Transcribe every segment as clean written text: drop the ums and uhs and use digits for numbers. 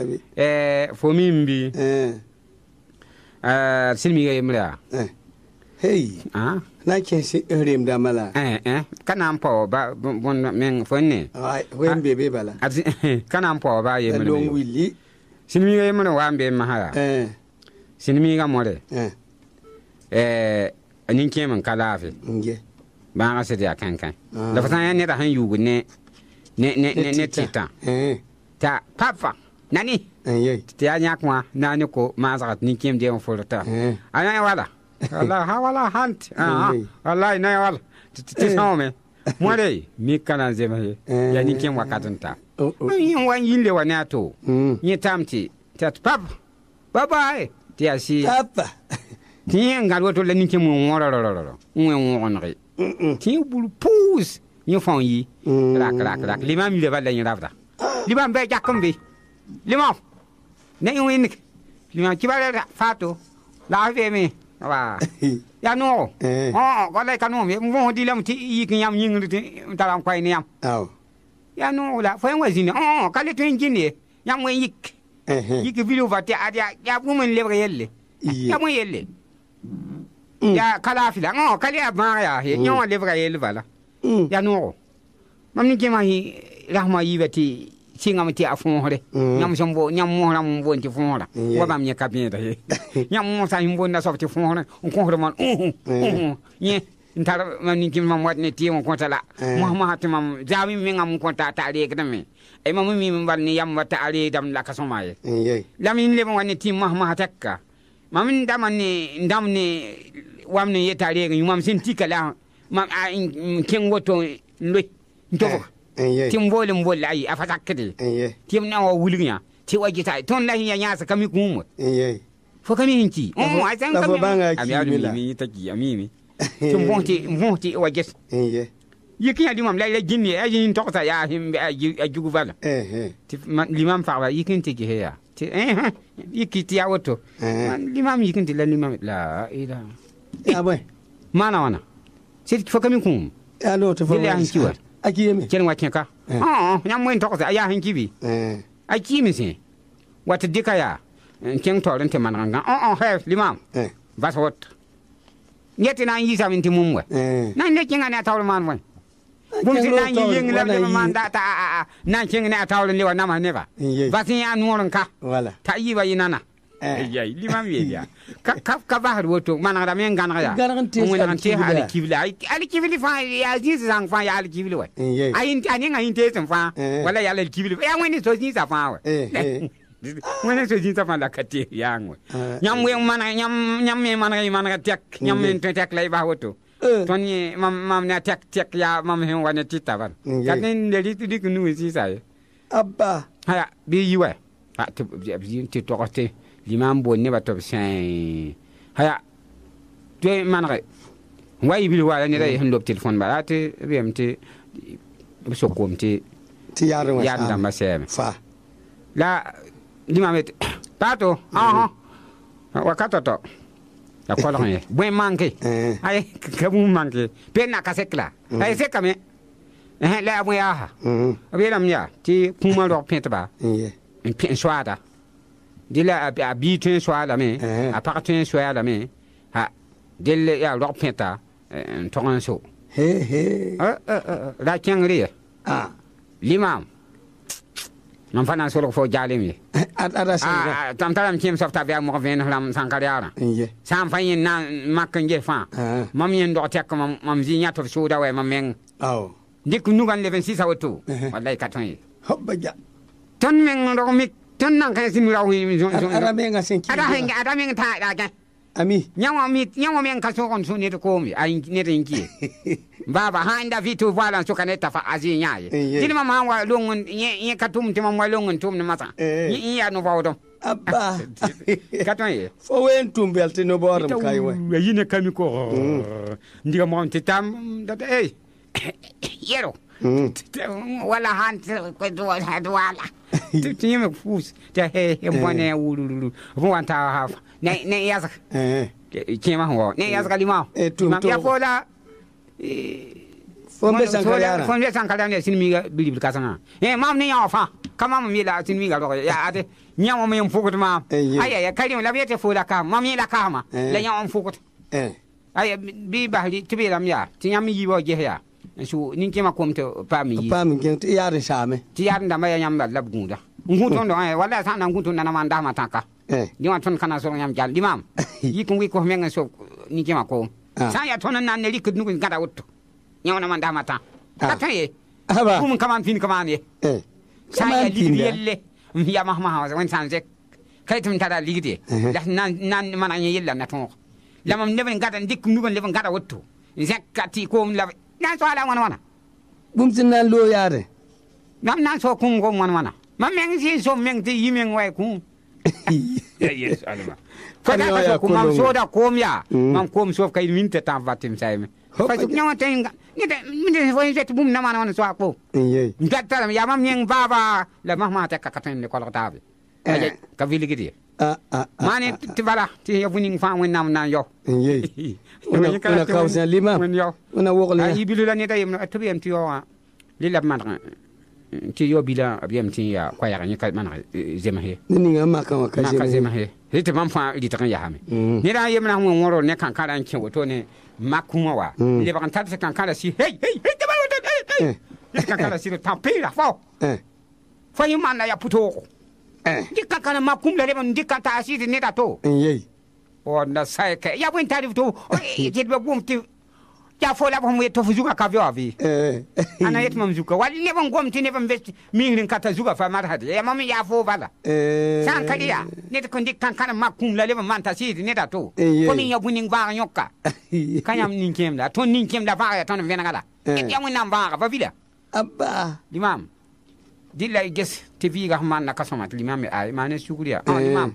Nabi. For Mimbi. Silmiga Mla. Hey, like I see Urim Damala. Canampo, but one man for me. I won't be Bibala. Canampo by a long willy. Silmiga Mla, be Maha. Silmiga Mole. An incame and Calavi. Bara said, I can't. The first I never hang you with Netita. Ta Papa, Nanny, and yet Tianakma, Nanuko, Mazat, Nikim, Deon for the time. I know other. How will I hunt? I lie now. Tis home. One day, Mikana Zeme, Yanikim Wakatanta. Oh, you want you live on at all. You tamty. Tat Papa. Bye bye. Dear, see Papa. Tian got what to Lenikim water. Unwanry. Tian will pose. You found ye. Lack. Limam live than you love that. Liban be Jacombi. Limon. Nayuin. You are Chivara Fato. Love me. Ya no. Oh, what I can know. Won't dilam tea yam ying talam quite yam. Oh. Ya no, that friend was in. Oh, Calito engineer. Yam way yik. You could be over the idea. Ya woman liberally. Yamuele. Ya Calafila. Oh, Calia Maria. You liberally vala. Ya no. Mammy came Rahma Yvati, Singamati Afore, Yamsombo, Yamuram went to Fora, Wabamia Cabinet, Yamosan wonders of the Fora, Uncommon, Ye, Taraman, what Nettie on Quantala, Mahatimam, Javi Mingam Quanta, Academy, a Mammy Vaniam, what Ali Dam Lacasomai. Lamin live on the team Mahamataka. Mamin Damani, Damni, Wamni Yetari, you mam Sinticala, King Woto, Luke. Tim Volum will lie after that. Tim now William. Till I get I don't like Yasa coming home. For community. Oh, I think I'm going to be a mimi. Monty, I guess. You can't do like Jimmy. I didn't talk to him at Juvala. Limam Fava, you can take it here. You kitty out to Limam, you can tell him. Manana, sit for coming home. I know to follow. I came, can what can Oh, I'm going to talk to Ayahan Gibi. I came in here. What a decaya and King Torrent Mananga. Oh, have Limam. That's what. Yet 9 years I'm into Mumwa. 9 making an atoll man one. Wouldn't 9 years man that 9 king an atoll and you are never. But in Moranka, well, Taiva Yanana. Limamia. Cavahar would took Manadaman Ganaya. Guarantee when I give it. I'll give it if I this is unfire. I'll give it away. I think I intend to find what I'll give it away when it was this of our. When it was this of our Cati young. Young woman, young man, attack, young men to attack labor to. Tony, Mamma attack, check ya, Mamma, one at Titavan. Then the little news is I. Abba, be you were. To talk to. Limambo never top say. Haya, do manre. Why will you any day hand up telephone by that? We am to so come to Yadam Masem. Fa La Limamet Pato, Wakatoto. The colony, way monkey. I come monkey. Pena Casecla. I say come. La we are. Veramia, tea, pumal or pentaba, and pinswada. Dila a beaten swallow me, a parting swallow me, Dilla a rock painter and Toronto. Hey, like young Lee. Limam. Nonfana solo for Jalimi. Sometimes came soft of Morven Lam Sankariana. Some fine Macan Jeffa. Mammy and daughter come Mamzinat of Soda where Mamang. Oh. Dick Nugan live in 6 or 2. But like at me. Tonming Don't get him rowing. I don't think tight. I mean, young men can so on soon need to call me. I ain't knitting key. Baba, behind the Vito Valan Socaneta for Azinia. Did Mamma long and Yakatum to Mamma long and Tom the matter. Ye are no bottom. Abba, Catway. For when Tom built in the bottom, you know, can you call? Dear Montetam, that eh? Yellow. Well, a hunter had walla. To him a foos, the hay and 1 year wood, 1 and a half. Nay, as came on, nay, as Galima, from the Sankadana, Silmiga, believe Casana. Eh, Mammy, offer, kama mami la tin mi garo ya ate nyama me mfukut ma aya ya kali la biete fo la kama mami la kama la nyama mfukut aya bi bahli tibiram ya tinyami yiwo je ya su ninki makomto pami ngent yar same ti yar ndama ya nyamba labgunda nguton do wala sana nguton na manda mataka diwan ton kana so nyam jal limam yikungi ko menga so ninki makom sa ya ton na ne likud ngun kada wutto nyama na manda mata ataye haba kum kaman fin kamane saya lidielle ya mahma hawa wan sanjek kaitum tada ligide nan man anya yella na ton lamam neben gadan dikum nugon leben gada wutto zakati ko la nan so ala wana bumsinna lo yare nam nan so kun ko wana mameng si so meng ti yimeng wai kun yes alama ko da ko mam so da kom ya mam kom so kay min te tan vatim sayme fa so nyawa tenga ni de min de voye jet bum na mana wana so ko yey ngata ya mam nyeng baba la mahma ta kakaten ko la tabe ka vili gidi mane tibala ti yobuning fa won nam nan yo yey ona kausa lima ona wogla yi bilu la ni tayem atbem ti yo li lab madran ti yo bila abem ti ya ko ya ni kal man zema he ni nga maka zema he hite mam fa li tan ya hame ni da yem na mo ngoro ne kan karan ke woto ne makuma wa le ba kan tat kan kala si hey te ba woto kan kala si tan pila fa yuma na ya puto dikka kana makum le ba dikka ta si ne da to o na sai ke ya bun tarif to ti ba bum ti ya fo la bum to fuzuka ka vyo avi ana yet mam zuka wali ne bum gom ti ne bum vesti mingrin kata zuka fa mar hadi ya mam ya fo bala san kadiya ne ko ndik kan kana makum la le man ta si ne da to ko ni ya bunin ba nyoka kanyam nin kem da ton nin kem da ba ya ton vena kala ya mun nam ba vila abba imam dilla ges tv rahman na kasama imam ay mane shukuriya imam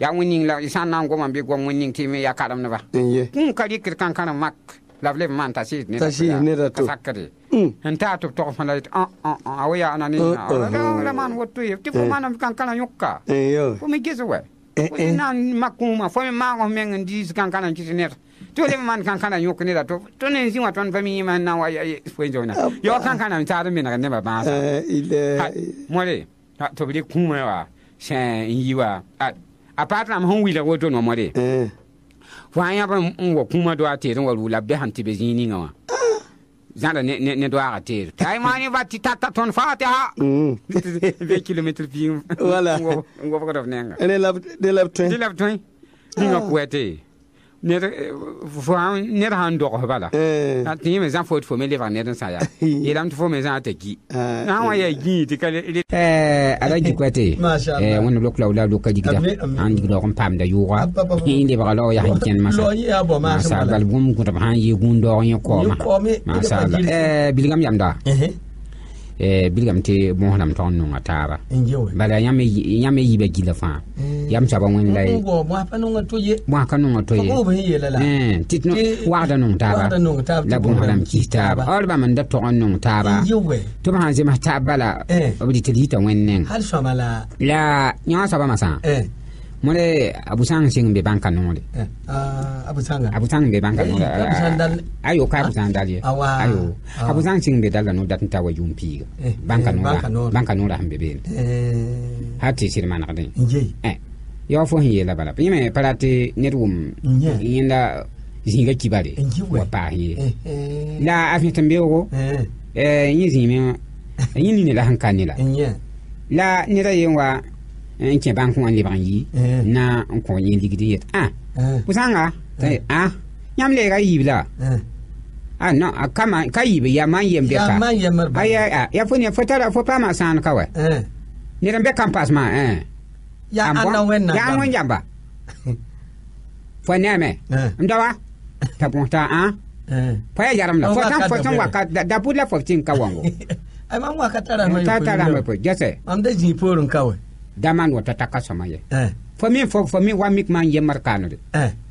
ya winning la isan nan go mambe go winning team ya karam na ba kali kan kana mak lovely man ta si ne da to sakare hanta to fanait awaya anani la man wotu yefti ko man kan kana yokka ko mi gezo wa ina makuma fo mi ma go men dis kan kana jitiner to le man kan kana yokka ne da to ne sin wa ton fami man na wa fo jona yo kan kana ta mi na ne ba ba mole to bi ku me wa sen yiwa apart from home we la woto no mari wa ya ba wo kuma do ate ron wala be hanti be zini ngawa zanda ne do ate tai mani ba ti tata ton fatiha be kilometer bi wala ngo ba ko do nenga de lab train ngo kuete ne hando ko bala ati me zan fo me lever ne sa ya ilam to fo me zan ate gi na wa ya gi ti kale ala gi kwete won blok la do ka gi da an gi do ko pam da yuwa inde ba la ya hanken ma sa bal gum ko ta han ye gundo on ko ma sa bilgam yamda bilgam te mo hanam ton no ataba bala yame yibe gi la fa yam chaba won lai ngo mo afanunga toye ko bo yela la titno waada nung taba la bon halam ki taba alba man da to nung taba to ma je ma taba la obdi tilita wenneng hal shamala la nya saba masa mole abusang sing be banka nole abusang be banka nole ayo ka abusang dali ayo abusang sing be dala no datnta wa yumpi banka nole hambe be hati sir manade yo fo hiye la bala pime parate nerum yinda zinga kibale wa pahi la afi tambego yizime yini ne la hankanila la nira yenwa nke banku an libangi na ko yin digidi pusanga nyamle ga yibla no akama kayibe ya manyembe ka ya funi fotara fopa ma san kawa nira be campus ma ya ana wenna ya mon jamba faname ndawa taponta pa ya jaram la fotan waka da pula 14 kawango ai ma wakatara po jase am de jiporun kawe daman wata takasoma ye for me wa make man ye markano de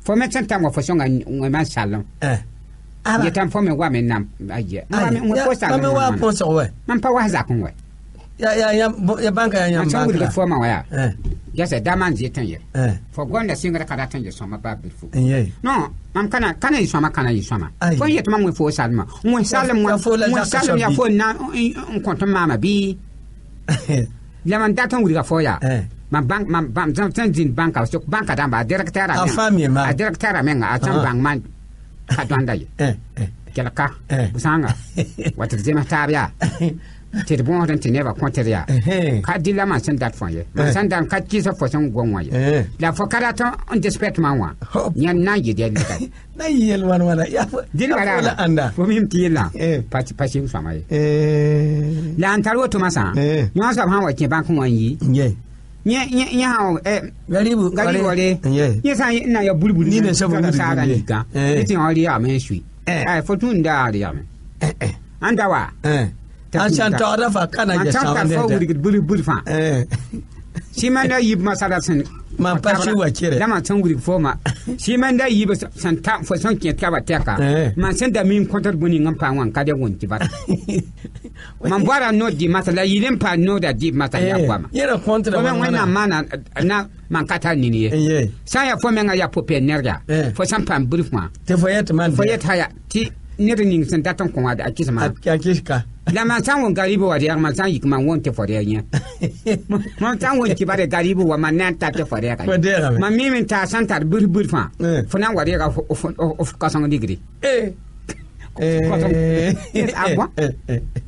for me tanta wa fasonga man salon ye tam for me wa men nam aye wa posa we man pa wa za kun we ya banka ya banka ya for ma wa ya yes daman je tan ye for gonda singa kada tan je soma ba bilfu no mam kana yi soma for ye tam we for salma we salma ya for na on konto mama bi Lamandaton with Gafoya, eh? My bank, sometimes in bank, I took bank at a director, a family, a director, a man, a bank man, Katwanda, eh? Kelaka, eh? Sanga, what is the Matavia? Tidborn and never quantia. Cadilla, my son that for you. My son down cut cheese for some one way. La Focarato on the spec mamma. Yan Nagi did that. Nay, one, Dinner under from him Tila, eh? Passing from me. Eh? Lantaro to Massa. Eh? You also have how I came back on ye. Yea. Yea, very yes, I know your blue needed several Sarah. It's all the army street. Eh, I fortune the army. Eh, and our eh. Anchantara fakana jasa wende. Simanda yib masarasin. Mampashi wachire. Lama tunguri forma. Simanda yib santa fosonki taba teka. Mansenda mim kontar buni ngampa wan kade wonti bara. Mambara no di masala yilempa no da di masala kwama. Yero kontra wana mana na mankata nini ye. Saya fomenga ya popenerga. For some pam briefman. Te foyet man. Foyet haya ti nering sendaton konwa da akisama. Akishka. La mansan won garibu wa diar mansan yikma wonte for there nya. Mansan won kibare garibu wa mananta te for there. Ma mimi ta santa burbur fa. Fona wa diar of kasang degree. Eh. Eh. Yes agwa.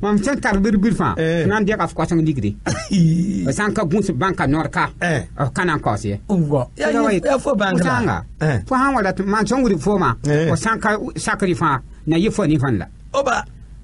Ma santa burbur fa. Fona diar of kasang degree. Sanka gunse banka norka. Of kanan kose. Ungo. Ya fo banka. Fo han wala mansan wuri fo ma. O sanka sacrifice na yifo ni fanla. Oba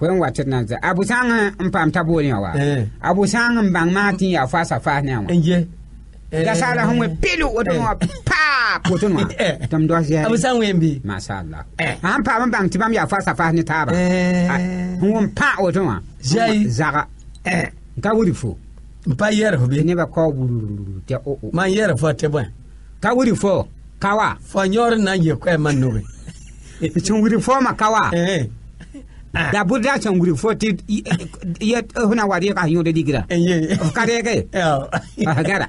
when what it nanza abusang mpam tabonia wa abusang mbang mati ya fasa fanya wa nje ya sala hungwe pilu odonwa pa potonwa tamdo ya abusang wembi mashallah ampa mbang tibam ya fasa fanya taba hungwe pa odonwa jai zara ngawulifo mpa yero hobi neba ko buru te o man yero fo tebwa kawulifo kawa fo nyor na ye ko e manube chunguri fo makawa da budra chunguri fo ti yet huna wari ka yode digira of kareke agara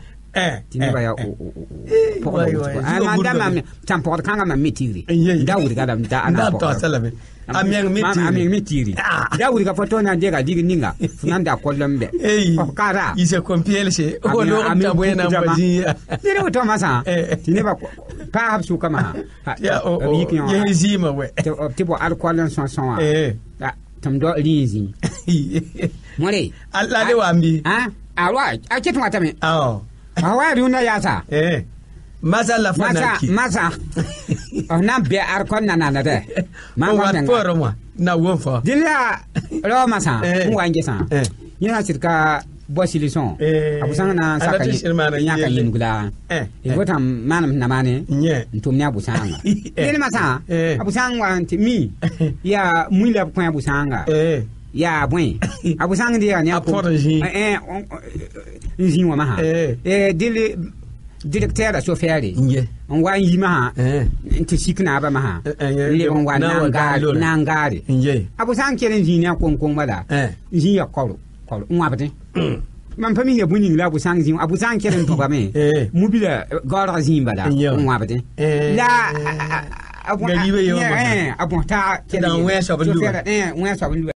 tinaba ya po amandama tampor kanga ma mitiri daudi kada mta anapo amyang mitiri daudi ka fotona ndega digininga funanda kolombe of kara ise kompielse wolo tabwena mbaji nere utomasa tinaba perhaps you come out. Yeah, people are calling Sanson. Eh, that Tomdo Lizzy. Money. I love you, ah, all right. I get what I mean. Oh, how are you, Nayata? Eh, Maza. Oh, Nambia are calling another. Mamma, poor Roma. Now, one for Dilla Romasa, who I guess. You know, it's Bosi lison. Abusanga saka nyaka yingula. Igota manam na mane. Ntumnya abusanga. Nene masa. Abusanga anti mi. Ya mwila kwa abusanga. Ya bwen. Abusanga dia nya ko. Nzinwa maha. Dile directeur soferi. Onwa yimaha. Nti sikna aba maha. Ile onwa nangari. Abusanga kene nzinya konkon wala. Nzinya koro. Ngwabate man famille buning la busangzin abuzan kelen to game mobile gara zimbala ngwabate la abon ta kelen ngwe so bulu